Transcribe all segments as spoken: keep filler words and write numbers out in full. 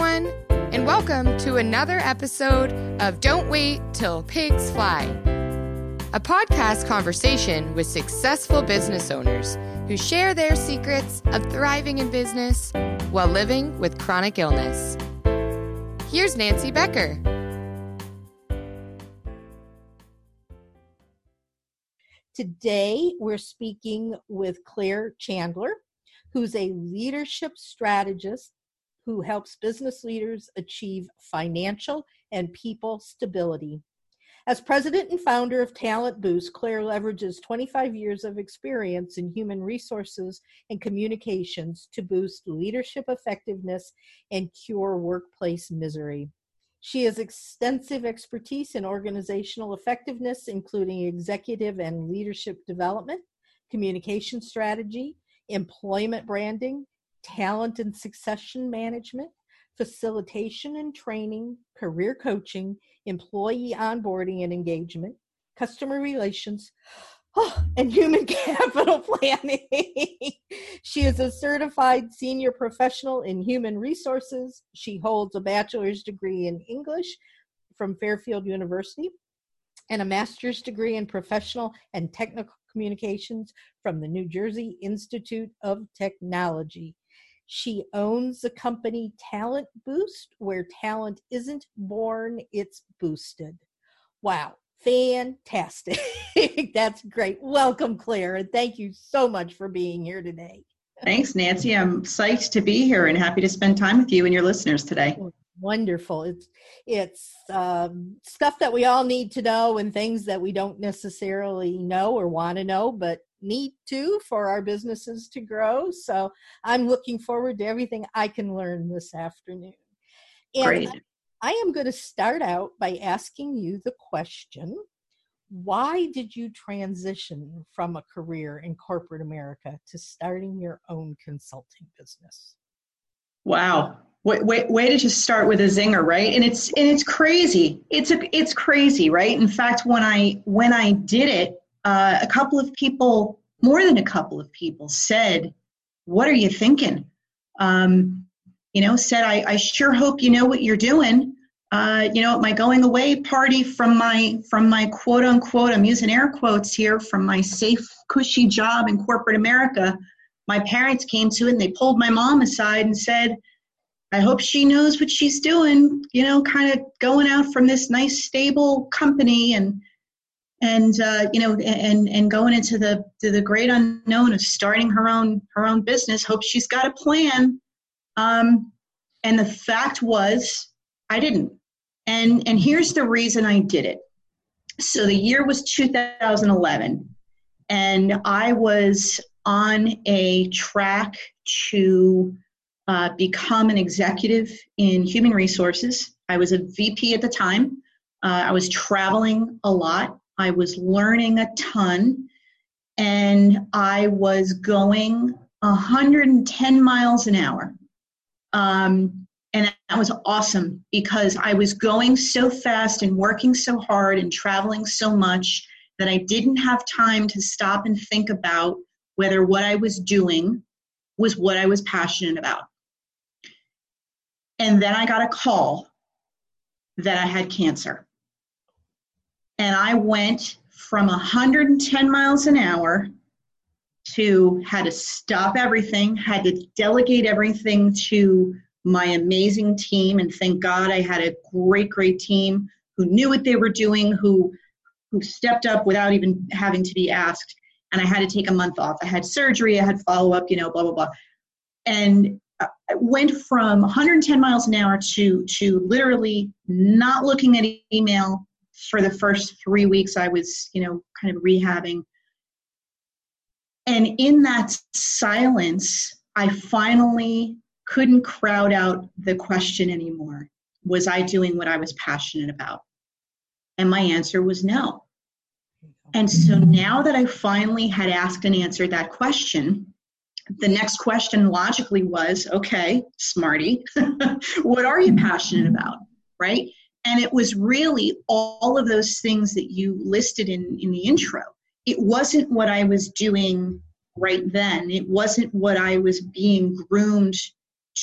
everyone, and welcome to another episode of Don't Wait Till Pigs Fly, a podcast conversation with successful business owners who share their secrets of thriving in business while living with chronic illness. Here's Nancy Becker. Today, we're speaking with Claire Chandler, who's a leadership strategist who helps business leaders achieve financial and people stability. As president and founder of Talent Boost, Claire leverages twenty-five years of experience in human resources and communications to boost leadership effectiveness and cure workplace misery. She has extensive expertise in organizational effectiveness, including executive and leadership development, communication strategy, employment branding, talent and succession management, facilitation and training, career coaching, employee onboarding and engagement, customer relations, oh, and human capital planning. She is a certified senior professional in human resources. She holds a bachelor's degree in English from Fairfield University and a master's degree in professional and technical communications from the New Jersey Institute of Technology. She owns the company Talent Boost, where talent isn't born, it's boosted. Wow, fantastic. That's great. Welcome, Claire, and thank you so much for being here today. Thanks, Nancy. I'm psyched to be here and happy to spend time with you and your listeners today. Wonderful. It's it's um, stuff that we all need to know and things that we don't necessarily know or want to know, but need to for our businesses to grow. So I'm looking forward to everything I can learn this afternoon. And Great. I, I am going to start out by asking you the question, why did you transition from a career in corporate America to starting your own consulting business? Wow. Way, way, way to just start with a zinger, right? And it's and it's crazy. It's a, it's crazy, right? In fact, when I when I did it, uh, a couple of people, more than a couple of people, said, "What are you thinking?" Um, you know, said, "I I sure hope you know what you're doing." Uh, you know, at my going away party from my from my quote unquote, I'm using air quotes here, from my safe, cushy job in corporate America, my parents came to it and they pulled my mom aside and said, I hope she knows what she's doing, you know, kind of going out from this nice, stable company and, and, uh, you know, and, and going into the, to the great unknown of starting her own, her own business. Hope she's got a plan. Um, and the fact was I didn't. And, and here's the reason I did it. So the year was two thousand eleven and I was on a track to, Uh, become an executive in human resources. I was a V P at the time. Uh, I was traveling a lot. I was learning a ton. And I was going one hundred ten miles an hour. Um, and that was awesome because I was going so fast and working so hard and traveling so much that I didn't have time to stop and think about whether what I was doing was what I was passionate about. And then I got a call that I had cancer. And I went from one hundred ten miles an hour to had to stop everything, had to delegate everything to my amazing team. And thank God I had a great, great team who knew what they were doing, who, who stepped up without even having to be asked. And I had to take a month off. I had surgery, I had follow-up, you know, blah, blah, blah. And I went from one hundred ten miles an hour to to literally not looking at email for the first three weeks I was, you know, kind of rehabbing. And in that silence, I finally couldn't crowd out the question anymore. Was I doing what I was passionate about? And my answer was no. And so now that I finally had asked and answered that question, the next question logically was, okay, smarty, what are you passionate about, right? And it was really all of those things that you listed in, in the intro. It wasn't what I was doing right then. It wasn't what I was being groomed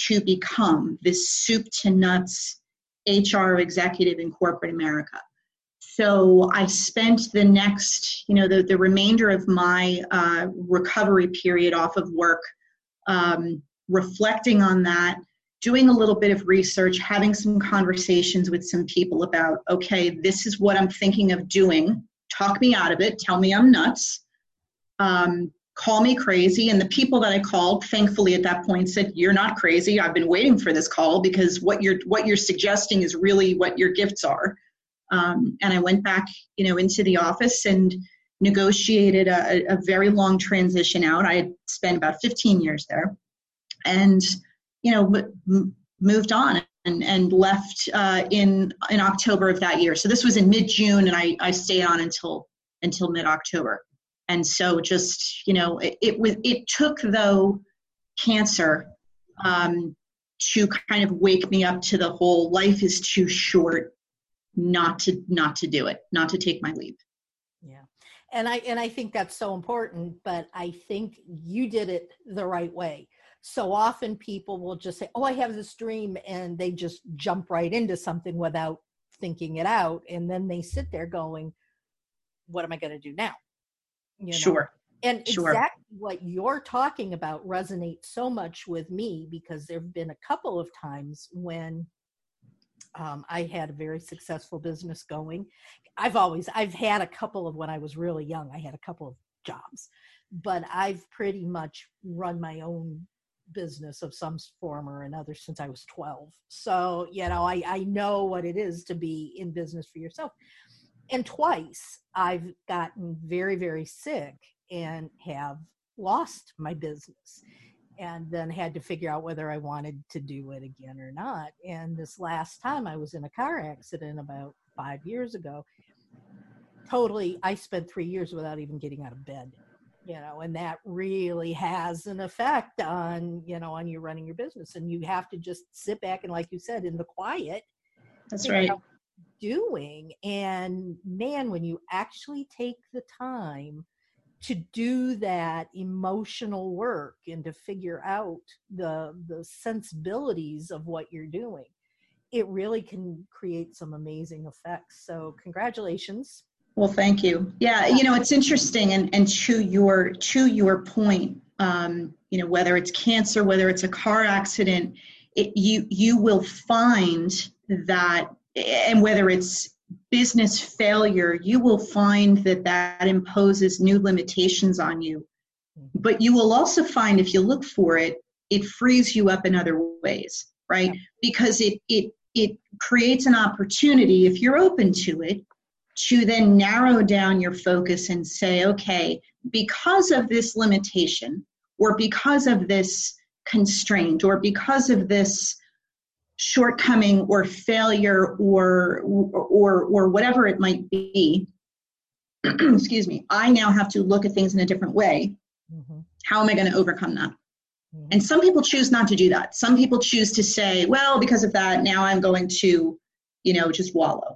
to become this soup to nuts H R executive in corporate America. So I spent the next, you know, the, the remainder of my uh, recovery period off of work, um, reflecting on that, doing a little bit of research, having some conversations with some people about, okay, this is what I'm thinking of doing. Talk me out of it. Tell me I'm nuts. Um, call me crazy. And the people that I called, thankfully at that point, said, you're not crazy. I've been waiting for this call because what you're, what you're suggesting is really what your gifts are. Um, and I went back, you know, into the office and negotiated a, a very long transition out. I had spent about fifteen years there and, you know, m- moved on and, and left uh, in, in October of that year. So this was in mid-June and I, I stayed on until, until mid-October. And so just, you know, it, it was, it took though cancer um, to kind of wake me up to the whole life is too short not to, not to do it, not to take my leap. Yeah. And I, and I think that's so important, but I think you did it the right way. So often people will just say, oh, I have this dream, and they just jump right into something without thinking it out. And then they sit there going, what am I going to do now? You know? Sure. And sure. Exactly what you're talking about resonates so much with me because there've been a couple of times when um, I had a very successful business going. I've always, I've had a couple of, when I was really young, I had a couple of jobs, but I've pretty much run my own business of some form or another since I was twelve. So, you know, I, I know what it is to be in business for yourself. And twice I've gotten very, very sick and have lost my business and then had to figure out whether I wanted to do it again or not. And this last time I was in a car accident about five years ago, totally, I spent three years without even getting out of bed, you know, and that really has an effect on, you know, on you running your business. And you have to just sit back and, like you said, in the quiet. That's right. Know, doing. And man, when you actually take the time to do that emotional work and to figure out the the sensibilities of what you're doing, it really can create some amazing effects. So congratulations. Well, thank you. Yeah, you know, it's interesting. And, and to your to your point, um, you know, whether it's cancer, whether it's a car accident, it, you you will find that. And whether it's business failure, you will find that that imposes new limitations on you. But you will also find, if you look for it, it frees you up in other ways, right? Yeah. Because it it it creates an opportunity, if you're open to it, to then narrow down your focus and say, okay, because of this limitation, or because of this constraint, or because of this shortcoming or failure or or or whatever it might be, excuse me, I now have to look at things in a different way. Mm-hmm. How am I going to overcome that? Mm-hmm. And some people choose not to do that. Some people choose to say, well, because of that, now I'm going to, you know, just wallow.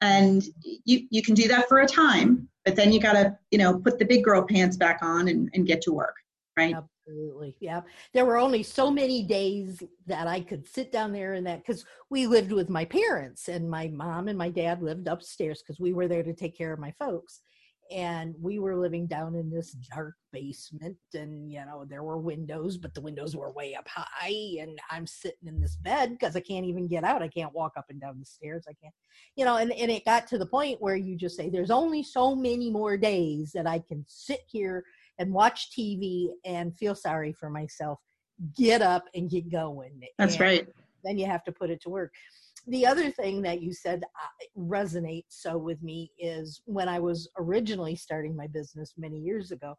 And you you can do that for a time, but then you got to, you know, put the big girl pants back on and, and get to work, right? Yep. Absolutely. Yeah. There were only so many days that I could sit down there and that, because we lived with my parents and my mom and my dad lived upstairs because we were there to take care of my folks. And we were living down in this dark basement and, you know, there were windows, but the windows were way up high and I'm sitting in this bed because I can't even get out. I can't walk up and down the stairs. I can't, you know, and, and it got to the point where you just say, there's only so many more days that I can sit here and watch T V and feel sorry for myself, get up and get going. That's and right. Then you have to put it to work. The other thing that you said resonates so with me is when I was originally starting my business many years ago,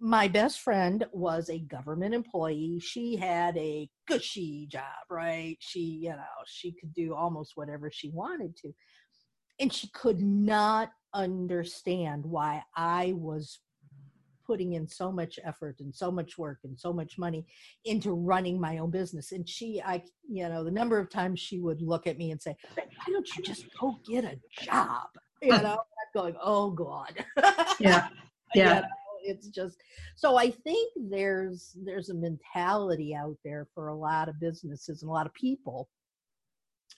my best friend was a government employee. She had a cushy job, right? She, you know, she could do almost whatever she wanted to. And she could not understand why I was putting in so much effort and so much work and so much money into running my own business. And she, I, you know, the number of times she would look at me and say, why don't you just go get a job? You know, I'm going, oh God. Yeah. Yeah. You know, it's just, so I think there's, there's a mentality out there for a lot of businesses and a lot of people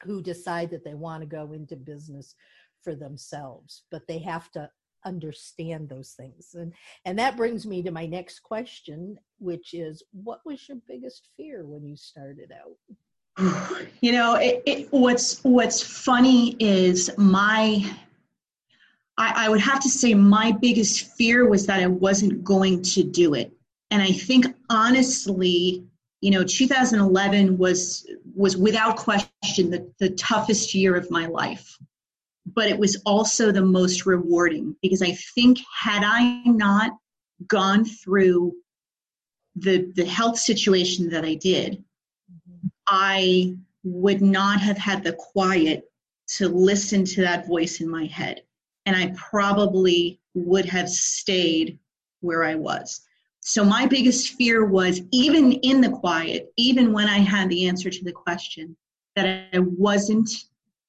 who decide that they want to go into business for themselves, but they have to understand those things. And, and that brings me to my next question, which is, what was your biggest fear when you started out? You know, it, it, what's, what's funny is my, I, I would have to say my biggest fear was that I wasn't going to do it. And I think honestly, you know, two thousand eleven was, was without question the, the toughest year of my life. But it was also the most rewarding, because I think had I not gone through the the health situation that I did, mm-hmm. I would not have had the quiet to listen to that voice in my head. And I probably would have stayed where I was. So my biggest fear was, even in the quiet, even when I had the answer to the question, that I wasn't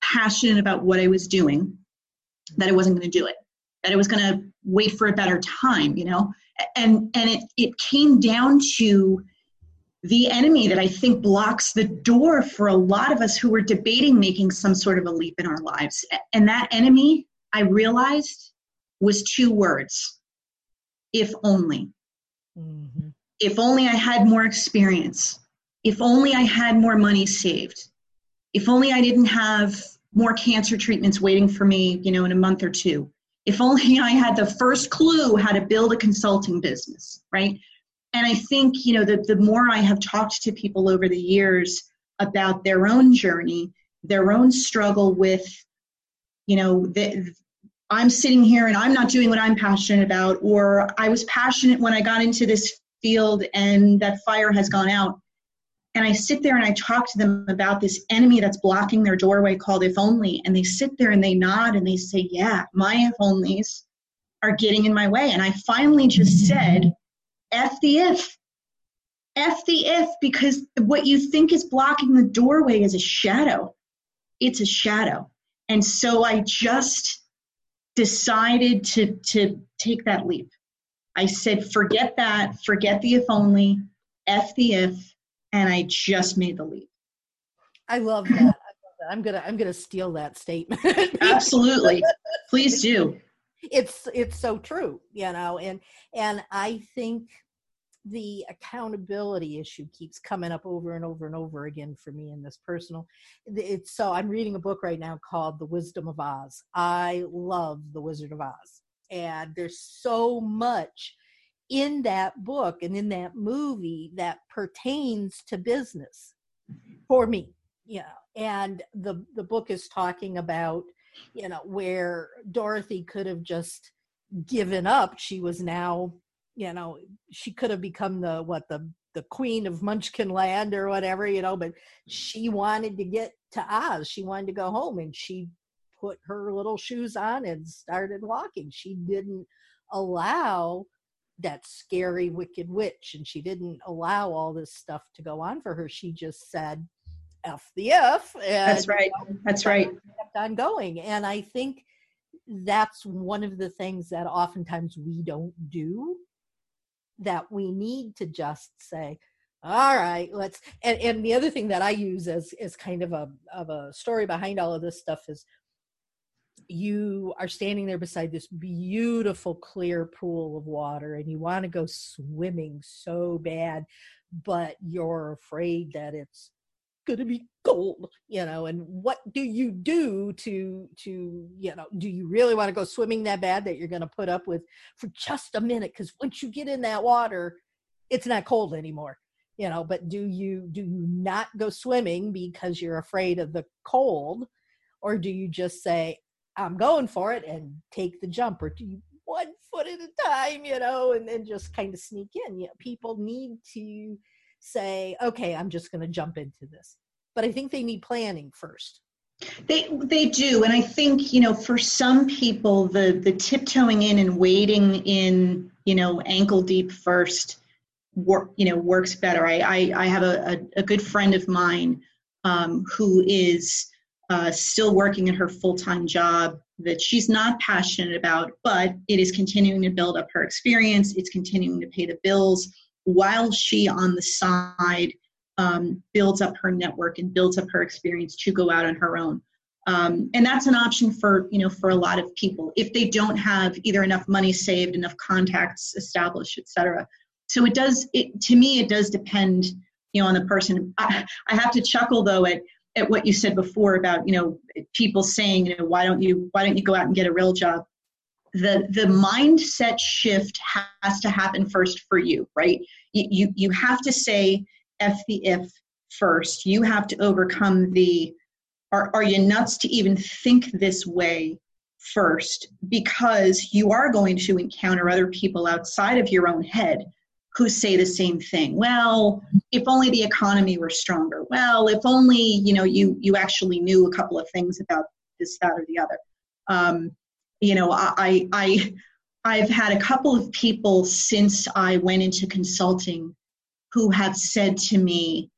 passionate about what I was doing, that I wasn't going to do it, that I was going to wait for a better time, you know? And and it, it came down to the enemy that I think blocks the door for a lot of us who were debating making some sort of a leap in our lives. And that enemy, I realized, was two words: if only. Mm-hmm. If only I had more experience. If only I had more money saved. If only I didn't have more cancer treatments waiting for me, you know, in a month or two. If only I had the first clue how to build a consulting business, right? And I think, you know, the, the more I have talked to people over the years about their own journey, their own struggle with, you know, the, I'm sitting here and I'm not doing what I'm passionate about, or I was passionate when I got into this field and that fire has gone out. And I sit there and I talk to them about this enemy that's blocking their doorway called if only. And they sit there and they nod and they say, yeah, my if onlys are getting in my way. And I finally just said, F the if. F the if, because what you think is blocking the doorway is a shadow. It's a shadow. And so I just decided to, to take that leap. I said, forget that, forget the if only, F the if. And I just made the leap. I love that. I love that. I'm gonna I'm gonna steal that statement. Absolutely, please do. It's it's so true, you know. And and I think the accountability issue keeps coming up over and over and over again for me in this personal. It's so I'm reading a book right now called The Wisdom of Oz. I love The Wizard of Oz, and there's so much in that book and in that movie that pertains to business for me, you know. And the, the book is talking about, you know, where Dorothy could have just given up. She was now, you know, she could have become the, what, the, the queen of Munchkin Land or whatever, you know, but she wanted to get to Oz. She wanted to go home, and she put her little shoes on and started walking. She didn't allow that scary wicked witch, and she didn't allow all this stuff to go on for her. She just said F the F, and that's right, you know, that's right, kept on going. And I think that's one of the things that oftentimes we don't do, that we need to just say, all right, let's and, and the other thing that I use as is kind of a of a story behind all of this stuff is, you are standing there beside this beautiful clear pool of water, and you want to go swimming so bad, but you're afraid that it's going to be cold, you know. And what do you do to, to, you know, do you really want to go swimming that bad that you're going to put up with for just a minute? Because once you get in that water, it's not cold anymore, you know. But do you, do you not go swimming because you're afraid of the cold, or do you just say, I'm going for it, and take the jump, or do you one foot at a time, you know, and then just kind of sneak in? You know, people need to say, okay, I'm just going to jump into this. But I think they need planning first. They they do. And I think, you know, for some people, the the tiptoeing in and wading in, you know, ankle deep first, work, you know, works better. I, I, I have a, a, a good friend of mine um, who is, Uh, still working at her full-time job, that she's not passionate about, but it is continuing to build up her experience. It's continuing to pay the bills while she on the side um, builds up her network and builds up her experience to go out on her own. Um, and that's an option for, you know, for a lot of people if they don't have either enough money saved, enough contacts established, et cetera. So it does, it, to me, it does depend, you know, on the person. I, I have to chuckle though at, at what you said before about, you know, people saying, you know, why don't you, why don't you go out and get a real job? The, the mindset shift has to happen first for you, right? You, you, you have to say F the if first. You have to overcome the, Are, are you nuts to even think this way first? Because you are going to encounter other people outside of your own head who say the same thing. Well, if only the economy were stronger. Well, if only, you know, you, you actually knew a couple of things about this, that, or the other. Um, you know, I, I, I've had a couple of people since I went into consulting who have said to me,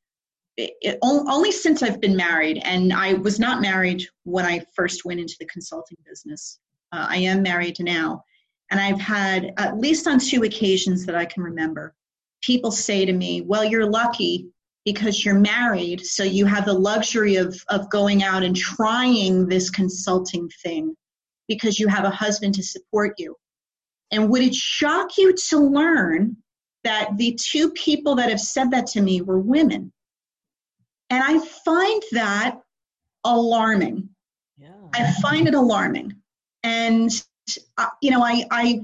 It, only since I've been married, and I was not married when I first went into the consulting business. Uh, I am married now, and I've had, at least on two occasions that I can remember, people say to me, well, you're lucky because you're married, so you have the luxury of, of going out and trying this consulting thing because you have a husband to support you. And would it shock you to learn that the two people that have said that to me were women? And I find that alarming. Yeah. I find it alarming. And, uh, you know, I, I,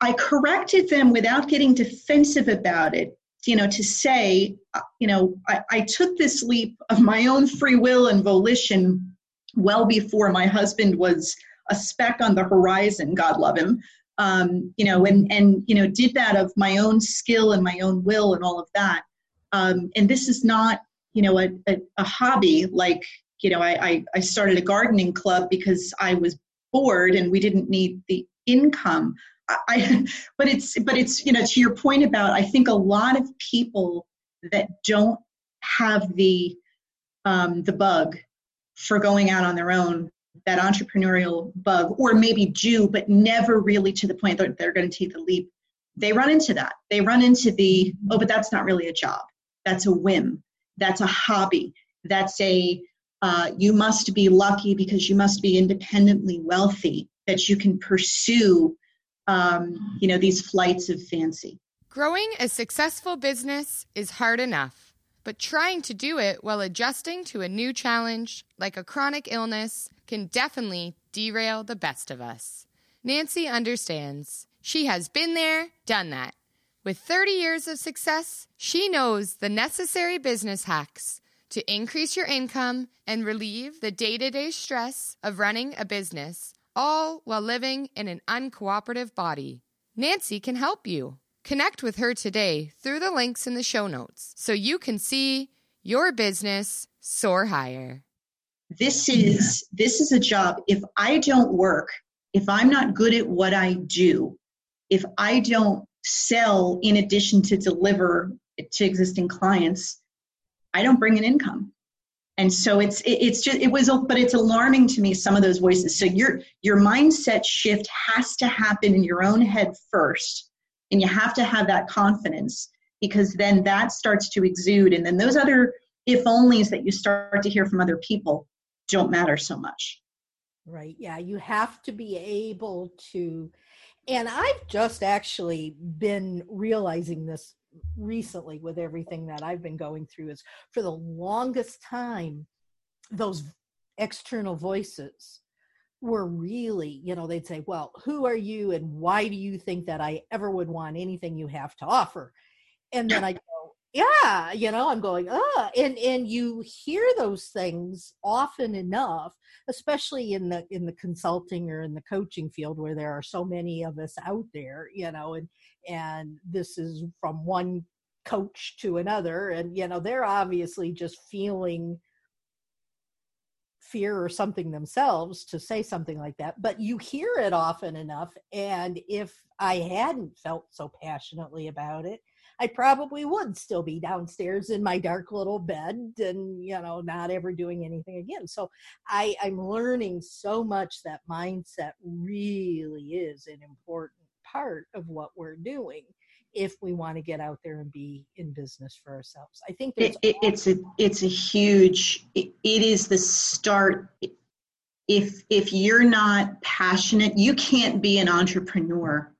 I corrected them without getting defensive about it, you know, to say, uh, you know, I, I took this leap of my own free will and volition well before my husband was a speck on the horizon, God love him, um, you know, and, and, you know, did that of my own skill and my own will and all of that. Um, and this is not, you know, a, a, a hobby, like, you know, I, I started a gardening club because I was bored and we didn't need the income. I, I, but it's, but it's, you know, to your point about, I think a lot of people that don't have the, um, the bug for going out on their own, that entrepreneurial bug, or maybe do, but never really to the point that they're going to take the leap. They run into that. They run into the, oh, but that's not really a job. That's a whim. That's a hobby. That's a, uh, you must be lucky because you must be independently wealthy that you can pursue, um, you know, these flights of fancy. Growing a successful business is hard enough, but trying to do it while adjusting to a new challenge, like a chronic illness, can definitely derail the best of us. Nancy understands. She has been there, done that. With thirty years of success, she knows the necessary business hacks to increase your income and relieve the day-to-day stress of running a business, all while living in an uncooperative body. Nancy can help you. Connect with her today through the links in the show notes so you can see your business soar higher. This is, this is a job. If I don't work, if I'm not good at what I do, if I don't sell in addition to deliver to existing clients, I don't bring an income. And so it's, it, it's just, it was, but it's alarming to me, some of those voices. So your, your mindset shift has to happen in your own head first. And you have to have that confidence, because then that starts to exude. And then those other if onlys that you start to hear from other people don't matter so much. Right. Yeah. You have to be able to. And I've just actually been realizing this recently with everything that I've been going through, is for the longest time, those external voices were really, you know, they'd say, well, who are you and why do you think that I ever would want anything you have to offer? And then I go, yeah, you know, I'm going, ah, and, and you hear those things often enough, especially in the in the consulting or in the coaching field, where there are so many of us out there, you know, and and this is from one coach to another, and you know, they're obviously just feeling fear or something themselves to say something like that. But you hear it often enough, and if I hadn't felt so passionately about it, I probably would still be downstairs in my dark little bed and, you know, not ever doing anything again. So I, I'm learning so much that mindset really is an important part of what we're doing if we want to get out there and be in business for ourselves. I think it, it, it's a, it's a huge, it, it is the start. If, if you're not passionate, you can't be an entrepreneur.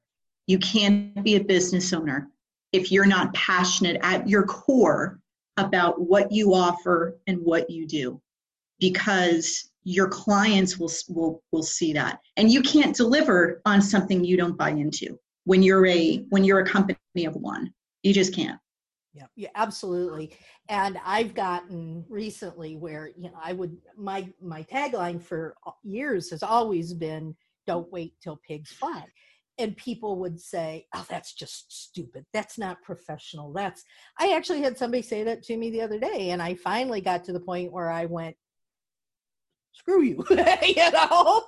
You can't be a business owner if you're not passionate at your core about what you offer and what you do, because your clients will, will, will see that. And you can't deliver on something you don't buy into. When you're a when you're a company of one, you just can't. Yeah, yeah, absolutely. And I've gotten recently where, you know, I would my my tagline for years has always been "Don't wait till pigs fly," and people would say, "Oh, that's just stupid. That's not professional. That's." I actually had somebody say that to me the other day, and I finally got to the point where I went, "Screw you," you know.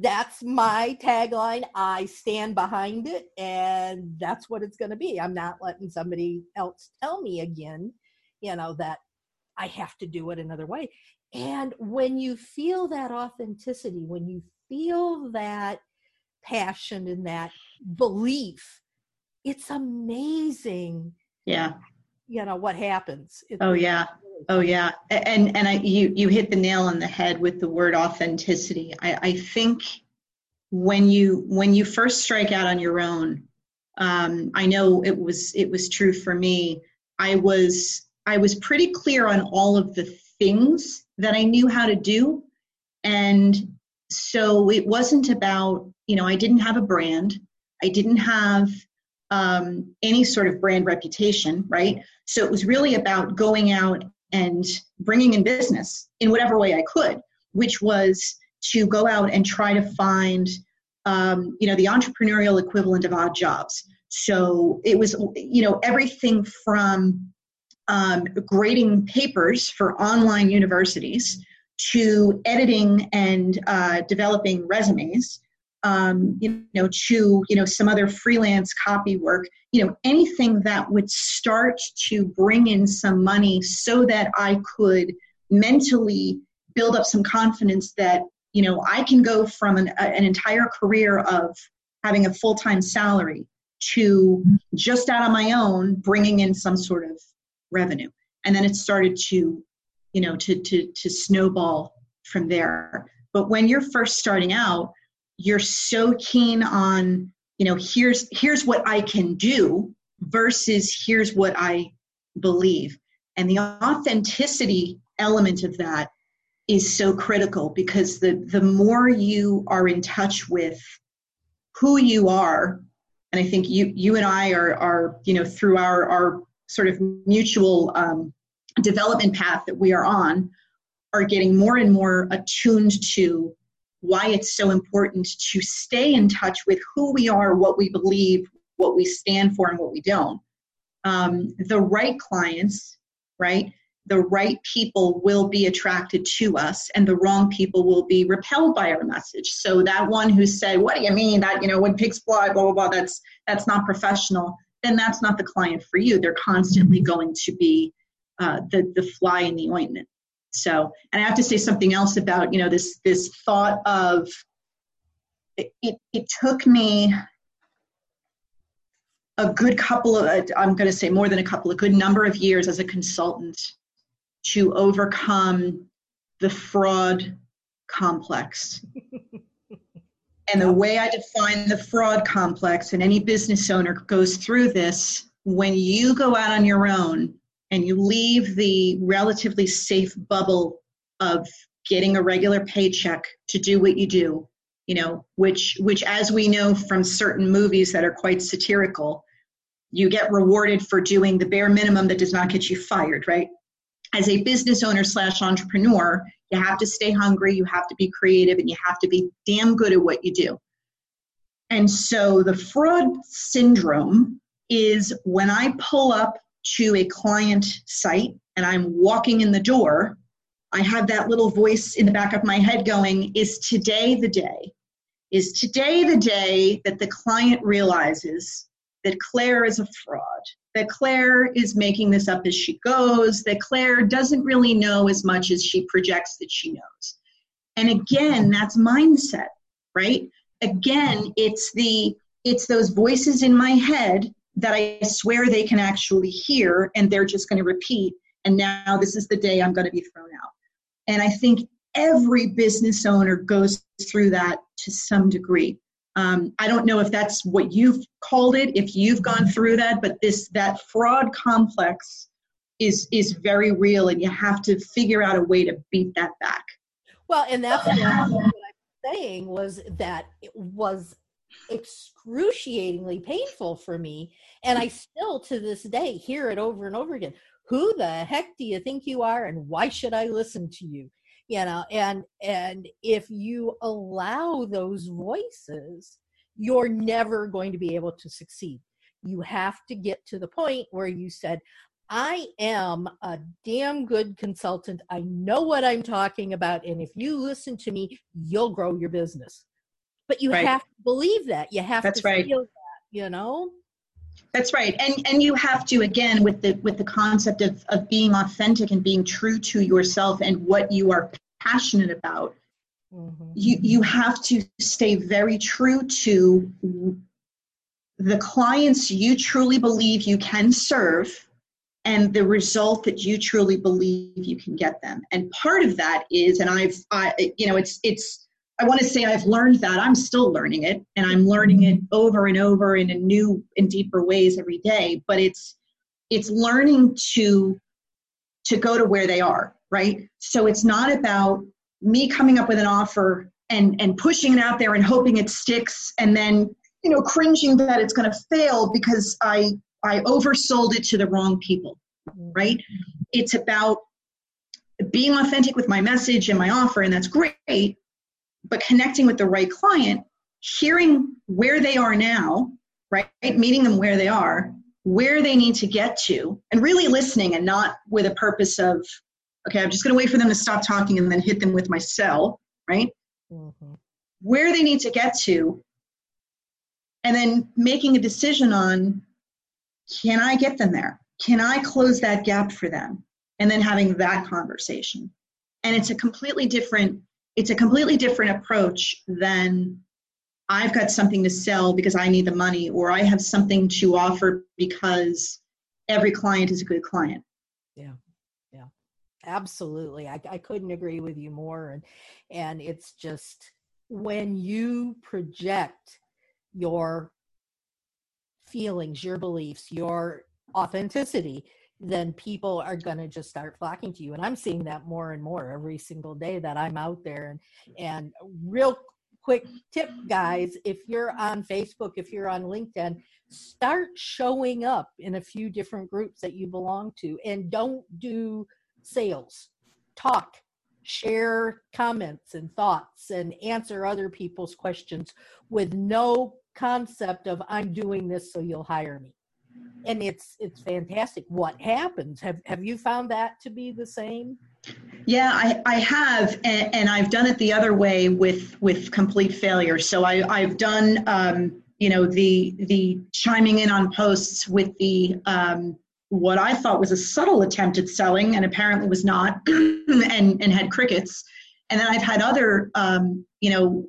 That's my tagline. I stand behind it, and that's what it's going to be. I'm not letting somebody else tell me again, you know, that I have to do it another way. And when you feel that authenticity, when you feel that passion and that belief, it's amazing. Yeah. You know, what happens. It's oh yeah. Oh yeah. And, and I, you, you hit the nail on the head with the word authenticity. I, I think when you, when you first strike out on your own, um, I know it was, it was true for me. I was, I was pretty clear on all of the things that I knew how to do. And so it wasn't about, you know, I didn't have a brand. I didn't have um, any sort of brand reputation. Right. So it was really about going out and bringing in business in whatever way I could, which was to go out and try to find, um, you know, the entrepreneurial equivalent of odd jobs. So it was, you know, everything from um, grading papers for online universities to editing and uh, developing resumes, um, you know, to, you know, some other freelance copy work, you know, anything that would start to bring in some money so that I could mentally build up some confidence that, you know, I can go from an, a, an entire career of having a full-time salary to just out on my own, bringing in some sort of revenue. And then it started to, you know, to, to, to snowball from there. But when you're first starting out, you're so keen on, you know, here's, here's what I can do versus here's what I believe. And the authenticity element of that is so critical, because the, the more you are in touch with who you are, and I think you, you and I are, are, you know, through our, our sort of mutual um, development path that we are on, are getting more and more attuned to why it's so important to stay in touch with who we are, what we believe, what we stand for, and what we don't. Um, the right clients, right? The right people will be attracted to us, and the wrong people will be repelled by our message. So that one who said, "What do you mean that, you know, when pigs fly, blah, blah, blah, that's, that's not professional," then that's not the client for you. They're constantly going to be uh, the, the fly in the ointment. So, and I have to say something else about, you know, this, this thought of, it, it, it took me a good couple of, I'm going to say more than a couple, a good number of years as a consultant to overcome the fraud complex. And the way I define the fraud complex, and any business owner goes through this, when you go out on your own, and you leave the relatively safe bubble of getting a regular paycheck to do what you do, you know, which, which as we know from certain movies that are quite satirical, you get rewarded for doing the bare minimum that does not get you fired, right? As a business owner slash entrepreneur, you have to stay hungry, you have to be creative, and you have to be damn good at what you do. And so the fraud syndrome is when I pull up to a client site and I'm walking in the door, I have that little voice in the back of my head going, is today the day? Is today the day that the client realizes that Claire is a fraud, that Claire is making this up as she goes, that Claire doesn't really know as much as she projects that she knows. And again, that's mindset, right? Again, it's the it's those voices in my head that I swear they can actually hear, and they're just going to repeat, and now this is the day I'm going to be thrown out. And I think every business owner goes through that to some degree. Um, I don't know if that's what you've called it, if you've gone through that, but this that fraud complex is is very real, and you have to figure out a way to beat that back. Well, and that's what I was saying, was that it was excruciatingly painful for me, and I still to this day hear it over and over again. Who the heck do you think you are, and why should I listen to you? You know, and and if you allow those voices, you're never going to be able to succeed. You have to get to the point where you said, I am a damn good consultant. I know what I'm talking about. And if you listen to me, you'll grow your business. But you right. have to believe that. You have That's to right. feel that, you know? That's right. And and you have to, again, with the with the concept of, of being authentic and being true to yourself and what you are passionate about, mm-hmm. you, you have to stay very true to the clients you truly believe you can serve, and the result that you truly believe you can get them. And part of that is, and I've, I, you know, it's, it's, I want to say I've learned that. I'm still learning it, and I'm learning it over and over in a new and deeper ways every day, but it's, it's learning to, to go to where they are. Right. So it's not about me coming up with an offer and, and pushing it out there and hoping it sticks, and then, you know, cringing that it's going to fail because I, I oversold it to the wrong people, right? It's about being authentic with my message and my offer, and that's great, but connecting with the right client, hearing where they are now, right? Meeting them where they are, where they need to get to, and really listening, and not with a purpose of, okay, I'm just going to wait for them to stop talking and then hit them with my cell, right? Mm-hmm. Where they need to get to, and then making a decision on, can I get them there? Can I close that gap for them? And then having that conversation. And it's a completely different, it's a completely different approach than I've got something to sell because I need the money, or I have something to offer because every client is a good client. Yeah. Yeah. Absolutely. I, I couldn't agree with you more. And and it's just when you project your feelings, your beliefs, your authenticity, then people are going to just start flocking to you. And I'm seeing that more and more every single day that I'm out there. And, and real quick tip, guys, if you're on Facebook, if you're on LinkedIn, start showing up in a few different groups that you belong to, and don't do sales. Talk, share comments and thoughts, and answer other people's questions with no concept of I'm doing this so you'll hire me. And it's it's fantastic what happens. Have have you found that to be the same? Yeah, I, I have, and, and I've done it the other way with with complete failure. So I, I've done um, you know the the chiming in on posts with the um, what I thought was a subtle attempt at selling, and apparently was not, and and had crickets. And then I've had other um, you know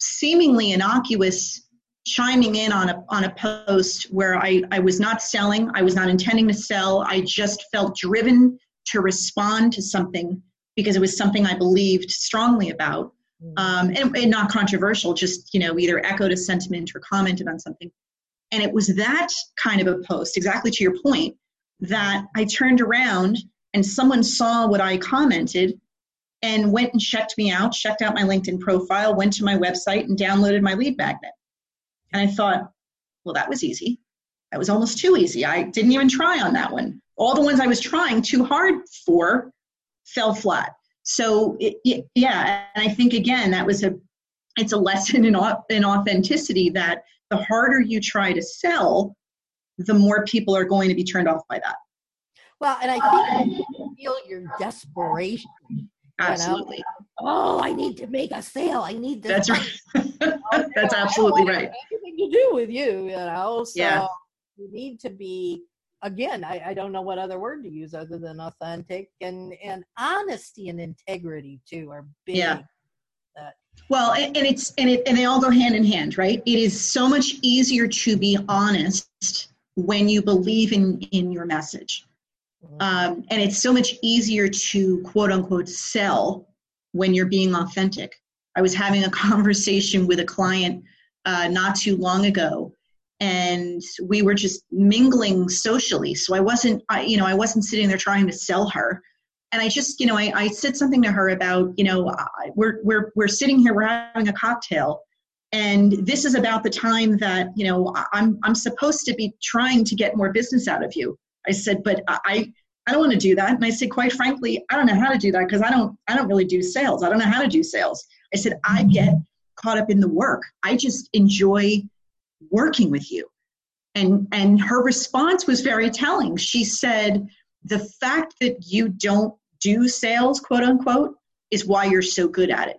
seemingly innocuous chiming in on a on a post where I, I was not selling, I was not intending to sell, I just felt driven to respond to something because it was something I believed strongly about, um, and, and not controversial, just, you know, either echoed a sentiment or commented on something. And it was that kind of a post, exactly to your point, that I turned around and someone saw what I commented and went and checked me out, checked out my LinkedIn profile, went to my website, and downloaded my lead magnet. And I thought, well, that was easy. That was almost too easy. I didn't even try on that one. All the ones I was trying too hard for fell flat. So, it, it, yeah, and I think, again, that was a, it's a lesson in, in authenticity, that the harder you try to sell, the more people are going to be turned off by that. Well, and I think you feel your desperation. Absolutely. You know? Oh, I need to make a sale. I need this. That's right. That's absolutely right. Everything to do with you, you know. So, yeah. you need to be, again, I, I don't know what other word to use other than authentic, and, and honesty and integrity too are big. Yeah. Uh, well, and, and it's, and it, and they all go hand in hand, right? It is so much easier to be honest when you believe in, in your message. Um, and it's so much easier to quote unquote sell when you're being authentic. I was having a conversation with a client uh, not too long ago, and we were just mingling socially. So I wasn't, I, you know, I wasn't sitting there trying to sell her. And I just, you know, I, I said something to her about, you know, I, we're, we're, we're sitting here, we're having a cocktail, and this is about the time that, you know, I'm, I'm supposed to be trying to get more business out of you. I said, but I, I don't want to do that. And I said, quite frankly, I don't know how to do that because I don't, I don't really do sales. I don't know how to do sales. I said, I get caught up in the work. I just enjoy working with you. And, and her response was very telling. She said, the fact that you don't do sales, quote unquote, is why you're so good at it.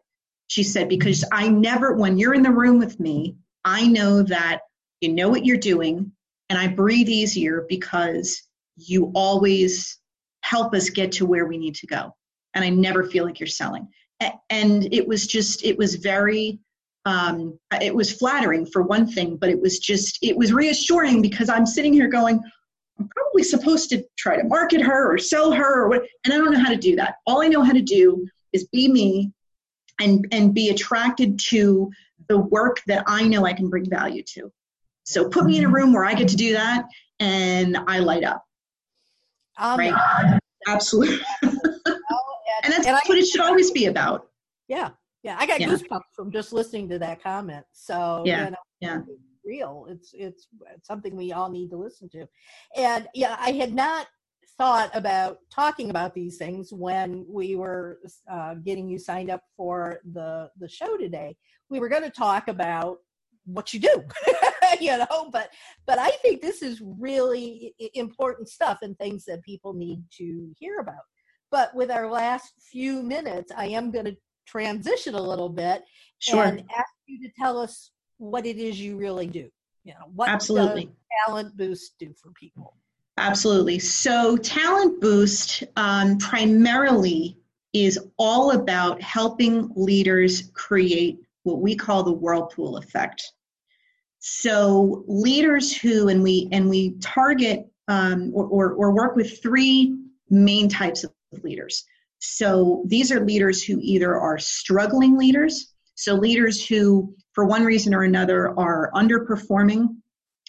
She said, because I never, when you're in the room with me, I know that you know what you're doing, and I breathe easier because you always help us get to where we need to go. And I never feel like you're selling. And it was just, it was very, um, it was flattering for one thing, but it was just, it was reassuring because I'm sitting here going, I'm probably supposed to try to market her or sell her or what, and I don't know how to do that. All I know how to do is be me and, and be attracted to the work that I know I can bring value to. So put me in a room where I get to do that and I light up. Um, right. Absolutely. And that's and what I, it should always be about. Yeah. Yeah. I got yeah. goosebumps from just listening to that comment. So yeah. You know, yeah. It's real. It's, it's something we all need to listen to. And yeah, I had not thought about talking about these things when we were uh, getting you signed up for the, the show today. We were going to talk about what you do, you know, but, but I think this is really important stuff and things that people need to hear about. But with our last few minutes, I am going to transition a little bit sure. and ask you to tell us what it is you really do. You know, what Absolutely. Does Talent Boost do for people? Absolutely. So Talent Boost um, primarily is all about helping leaders create what we call the whirlpool effect. So leaders who, and we and we target um, or, or, or work with three main types of leaders. So these are leaders who either are struggling leaders, so leaders who for one reason or another are underperforming,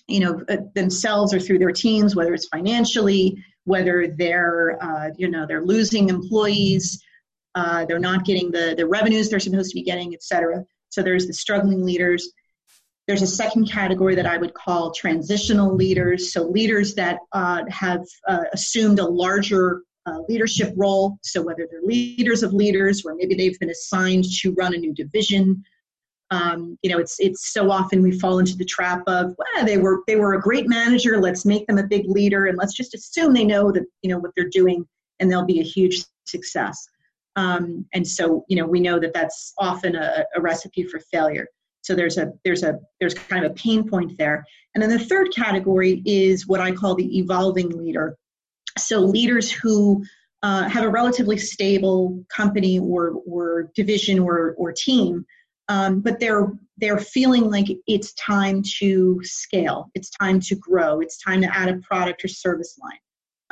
you know, themselves or through their teams, whether it's financially, whether they're, uh, you know, they're losing employees, uh, they're not getting the, the revenues they're supposed to be getting, et cetera. So there's the struggling leaders. There's a second category that I would call transitional leaders, so leaders that uh, have uh, assumed a larger Uh, leadership role, so whether they're leaders of leaders or maybe they've been assigned to run a new division. Um, you know, it's it's so often we fall into the trap of, well, they were they were a great manager, let's make them a big leader and let's just assume they know that, you know, what they're doing and they'll be a huge success. Um, and so, you know, we know that that's often a, a recipe for failure. So there's a there's a there's kind of a pain point there. And then the third category is what I call the evolving leader. So leaders who uh, have a relatively stable company or, or division or, or team, um, but they're they're feeling like it's time to scale, it's time to grow, it's time to add a product or service line.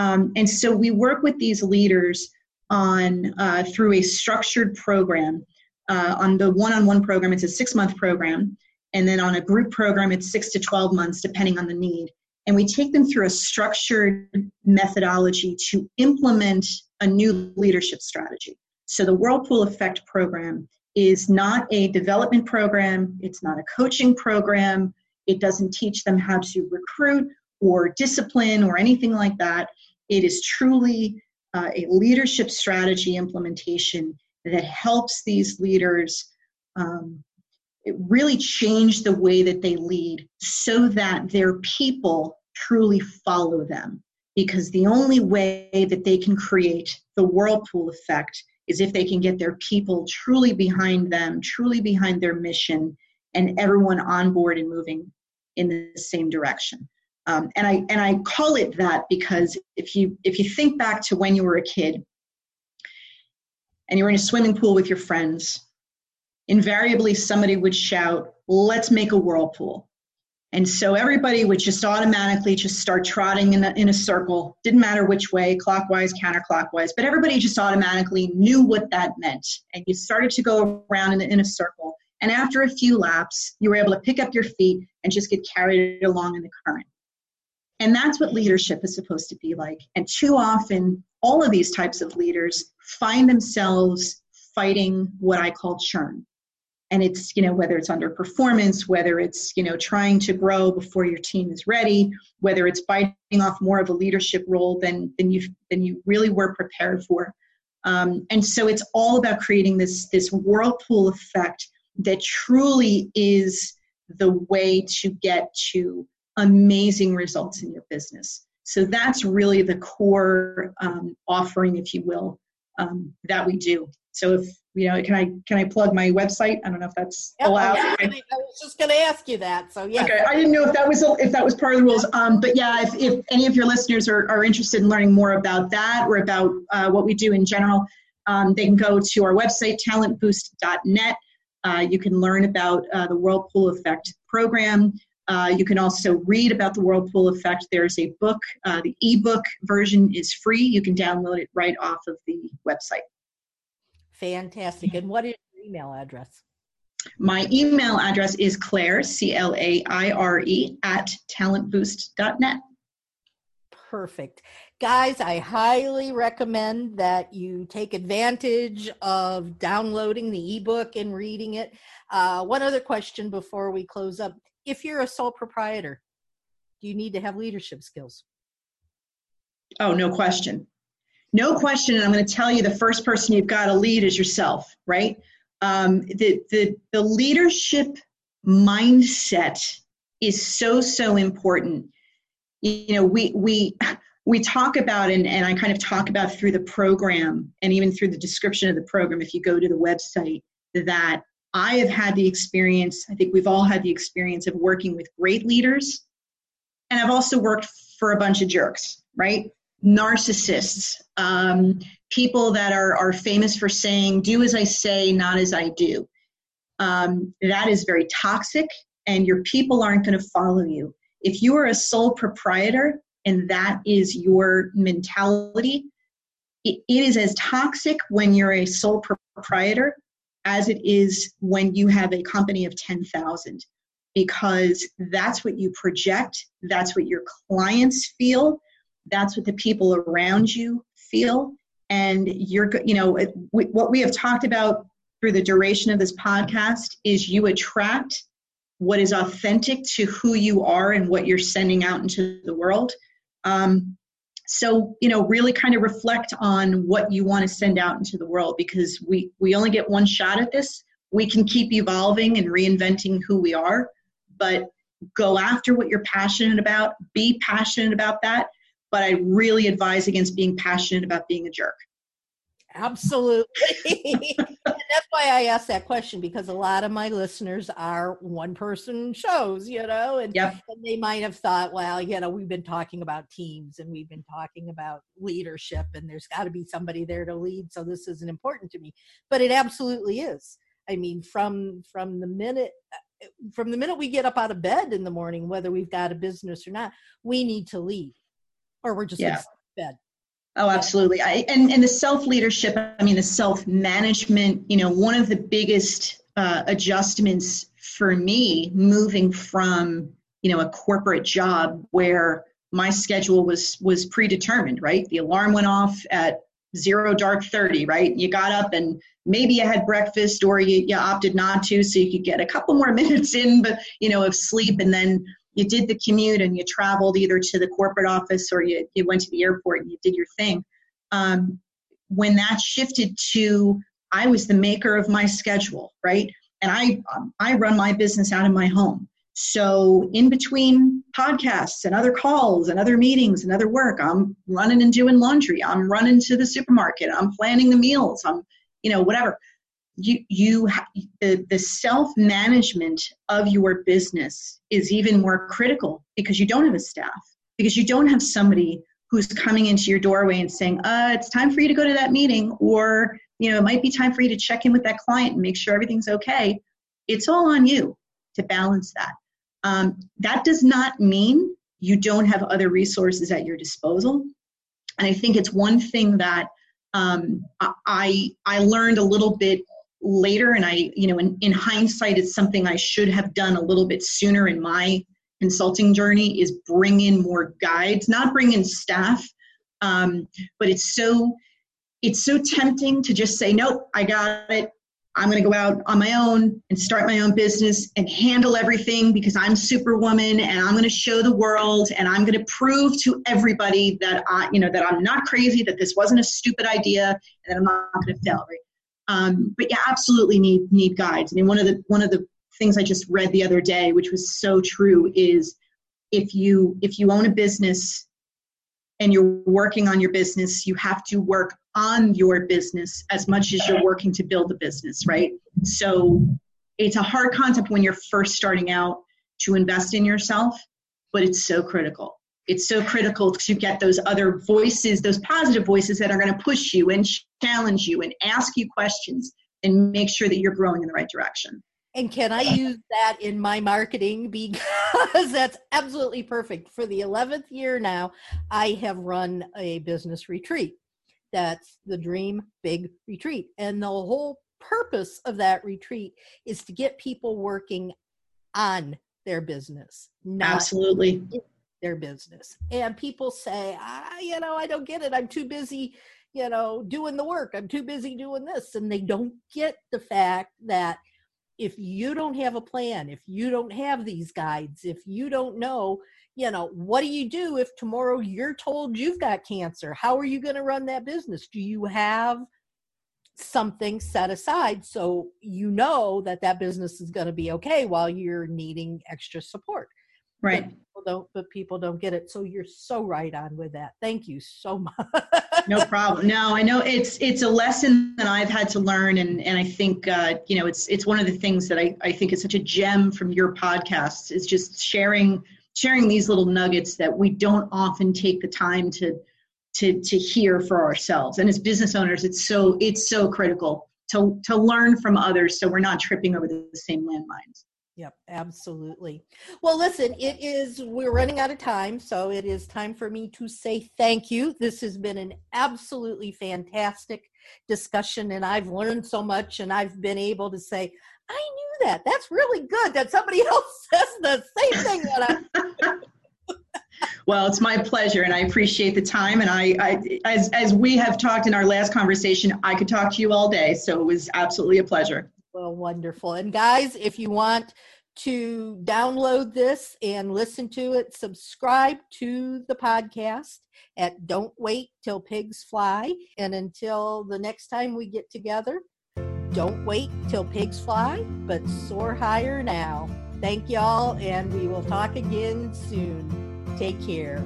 Um, and so we work with these leaders on uh, through a structured program. Uh, on the one-on-one program, it's a six-month program, and then on a group program, it's six to twelve months, depending on the need. And we take them through a structured methodology to implement a new leadership strategy. So the Whirlpool Effect program is not a development program. It's not a coaching program. It doesn't teach them how to recruit or discipline or anything like that. It is truly uh, a leadership strategy implementation that helps these leaders um, It really changed the way that they lead so that their people truly follow them. Because the only way that they can create the whirlpool effect is if they can get their people truly behind them, truly behind their mission, and everyone on board and moving in the same direction. Um, and I and I call it that because if you if you think back to when you were a kid and you were in a swimming pool with your friends, invariably somebody would shout, "Let's make a whirlpool." And so everybody would just automatically just start trotting in a, in a circle. Didn't matter which way, clockwise, counterclockwise, but everybody just automatically knew what that meant. And you started to go around in, the, in a circle. And after a few laps, you were able to pick up your feet and just get carried along in the current. And that's what leadership is supposed to be like. And too often, all of these types of leaders find themselves fighting what I call churn. And it's, you know, whether it's underperformance, whether it's, you know, trying to grow before your team is ready, whether it's biting off more of a leadership role than, than, you, than you really were prepared for. Um, and so it's all about creating this, this whirlpool effect that truly is the way to get to amazing results in your business. So that's really the core um, offering, if you will, um, that we do. So if, you know, can I can I plug my website? I don't know if that's yep, allowed. Yeah, I, I was just going to ask you that. So yeah. Okay, I didn't know if that was if that was part of the rules. Um, but yeah, if, if any of your listeners are, are interested in learning more about that or about uh, what we do in general, um, they can go to our website, talent boost dot net. Uh, you can learn about uh, the Whirlpool Effect program. Uh, you can also read about the Whirlpool Effect. There's a book. Uh, the ebook version is free. You can download it right off of the website. Fantastic. And what is your email address? My email address is Claire, C L A I R E, at talent boost dot net. Perfect. Guys, I highly recommend that you take advantage of downloading the ebook and reading it. Uh, one other question before we close up. If you're a sole proprietor, do you need to have leadership skills? Oh, no question. No question, and I'm going to tell you the first person you've got to lead is yourself, right? Um, the, the, the leadership mindset is so, so important. You know, we we we talk about, and, and I kind of talk about through the program and even through the description of the program, if you go to the website, that I have had the experience, I think we've all had the experience of working with great leaders, and I've also worked for a bunch of jerks, right? Narcissists, um, people that are, are famous for saying, do as I say, not as I do. Um, that is very toxic, and your people aren't going to follow you. If you are a sole proprietor and that is your mentality, it, it is as toxic when you're a sole proprietor as it is when you have a company of ten thousand, because that's what you project, that's what your clients feel, that's what the people around you feel. And you're, you know, what we have talked about through the duration of this podcast is you attract what is authentic to who you are and what you're sending out into the world. Um, so, you know, really kind of reflect on what you want to send out into the world, because we, we only get one shot at this. We can keep evolving and reinventing who we are, but go after what you're passionate about, be passionate about that. But I really advise against being passionate about being a jerk. Absolutely. And that's why I asked that question, because a lot of my listeners are one person shows, you know, and, yep. and they might have thought, well, you know, we've been talking about teams and we've been talking about leadership and there's got to be somebody there to lead. So this isn't important to me, but it absolutely is. I mean, from, from the minute from the minute we get up out of bed in the morning, whether we've got a business or not, we need to lead. Or we're just yeah. in bed. Oh, absolutely. I, and, and the self-leadership, I mean, the self-management, you know, one of the biggest uh, adjustments for me moving from, you know, a corporate job where my schedule was was predetermined, right? The alarm went off at zero dark thirty, right? You got up and maybe you had breakfast or you, you opted not to, so you could get a couple more minutes in, but, you know, of sleep, and then you did the commute and you traveled either to the corporate office or you, you went to the airport and you did your thing. Um, when that shifted to, I was the maker of my schedule, right? And I, um, I run my business out of my home. So in between podcasts and other calls and other meetings and other work, I'm running and doing laundry. I'm running to the supermarket. I'm planning the meals. I'm, you know, whatever. you, you the, the self-management of your business is even more critical because you don't have a staff, because you don't have somebody who's coming into your doorway and saying, uh, it's time for you to go to that meeting, or, you know, it might be time for you to check in with that client and make sure everything's okay. It's all on you to balance that. Um, that does not mean you don't have other resources at your disposal. And I think it's one thing that um, I I learned a little bit later, and I, you know, in, in hindsight, it's something I should have done a little bit sooner in my consulting journey, is bring in more guides, not bring in staff. Um, but it's so, it's so tempting to just say, nope, I got it. I'm going to go out on my own and start my own business and handle everything because I'm Superwoman, and I'm going to show the world, and I'm going to prove to everybody that I, you know, that I'm not crazy, that this wasn't a stupid idea, and that I'm not going to fail. Right? Um, but you absolutely need need guides. I mean, one of the one of the things I just read the other day, which was so true, is if you if you own a business and you're working on your business, you have to work on your business as much as you're working to build the business, right? So it's a hard concept when you're first starting out to invest in yourself, but it's so critical. It's so critical to get those other voices, those positive voices that are going to push you and challenge you and ask you questions and make sure that you're growing in the right direction. And can I use that in my marketing? Because that's absolutely perfect. For the eleventh year now, I have run a business retreat. That's the Dream Big Retreat. And the whole purpose of that retreat is to get people working on their business, not absolutely their business. And people say, ah, you know, I don't get it. I'm too busy, you know, doing the work. I'm too busy doing this. And they don't get the fact that if you don't have a plan, if you don't have these guides, if you don't know, you know, what do you do if tomorrow you're told you've got cancer? How are you going to run that business? Do you have something set aside so you know that that business is going to be okay while you're needing extra support? Right. But people don't, but people don't get it. So you're so right on with that. Thank you so much. No problem. No, I know it's it's a lesson that I've had to learn, and and I think uh, you know it's it's one of the things that I, I think is such a gem from your podcast, is just sharing sharing these little nuggets that we don't often take the time to to to hear for ourselves. And as business owners, it's so it's so critical to to learn from others, so we're not tripping over the same landmines. Yep, absolutely. Well, listen, it is, we're running out of time, so it is time for me to say thank you. This has been an absolutely fantastic discussion, and I've learned so much, and I've been able to say, I knew that. That's really good that somebody else says the same thing that I Well, it's my pleasure, and I appreciate the time. And I, I as as we have talked in our last conversation, I could talk to you all day, so it was absolutely a pleasure. Well, wonderful. And guys, if you want to download this and listen to it, subscribe to the podcast at Don't Wait Till Pigs Fly. And until the next time we get together, don't wait till pigs fly, but soar higher now. Thank y'all, and we will talk again soon. Take care.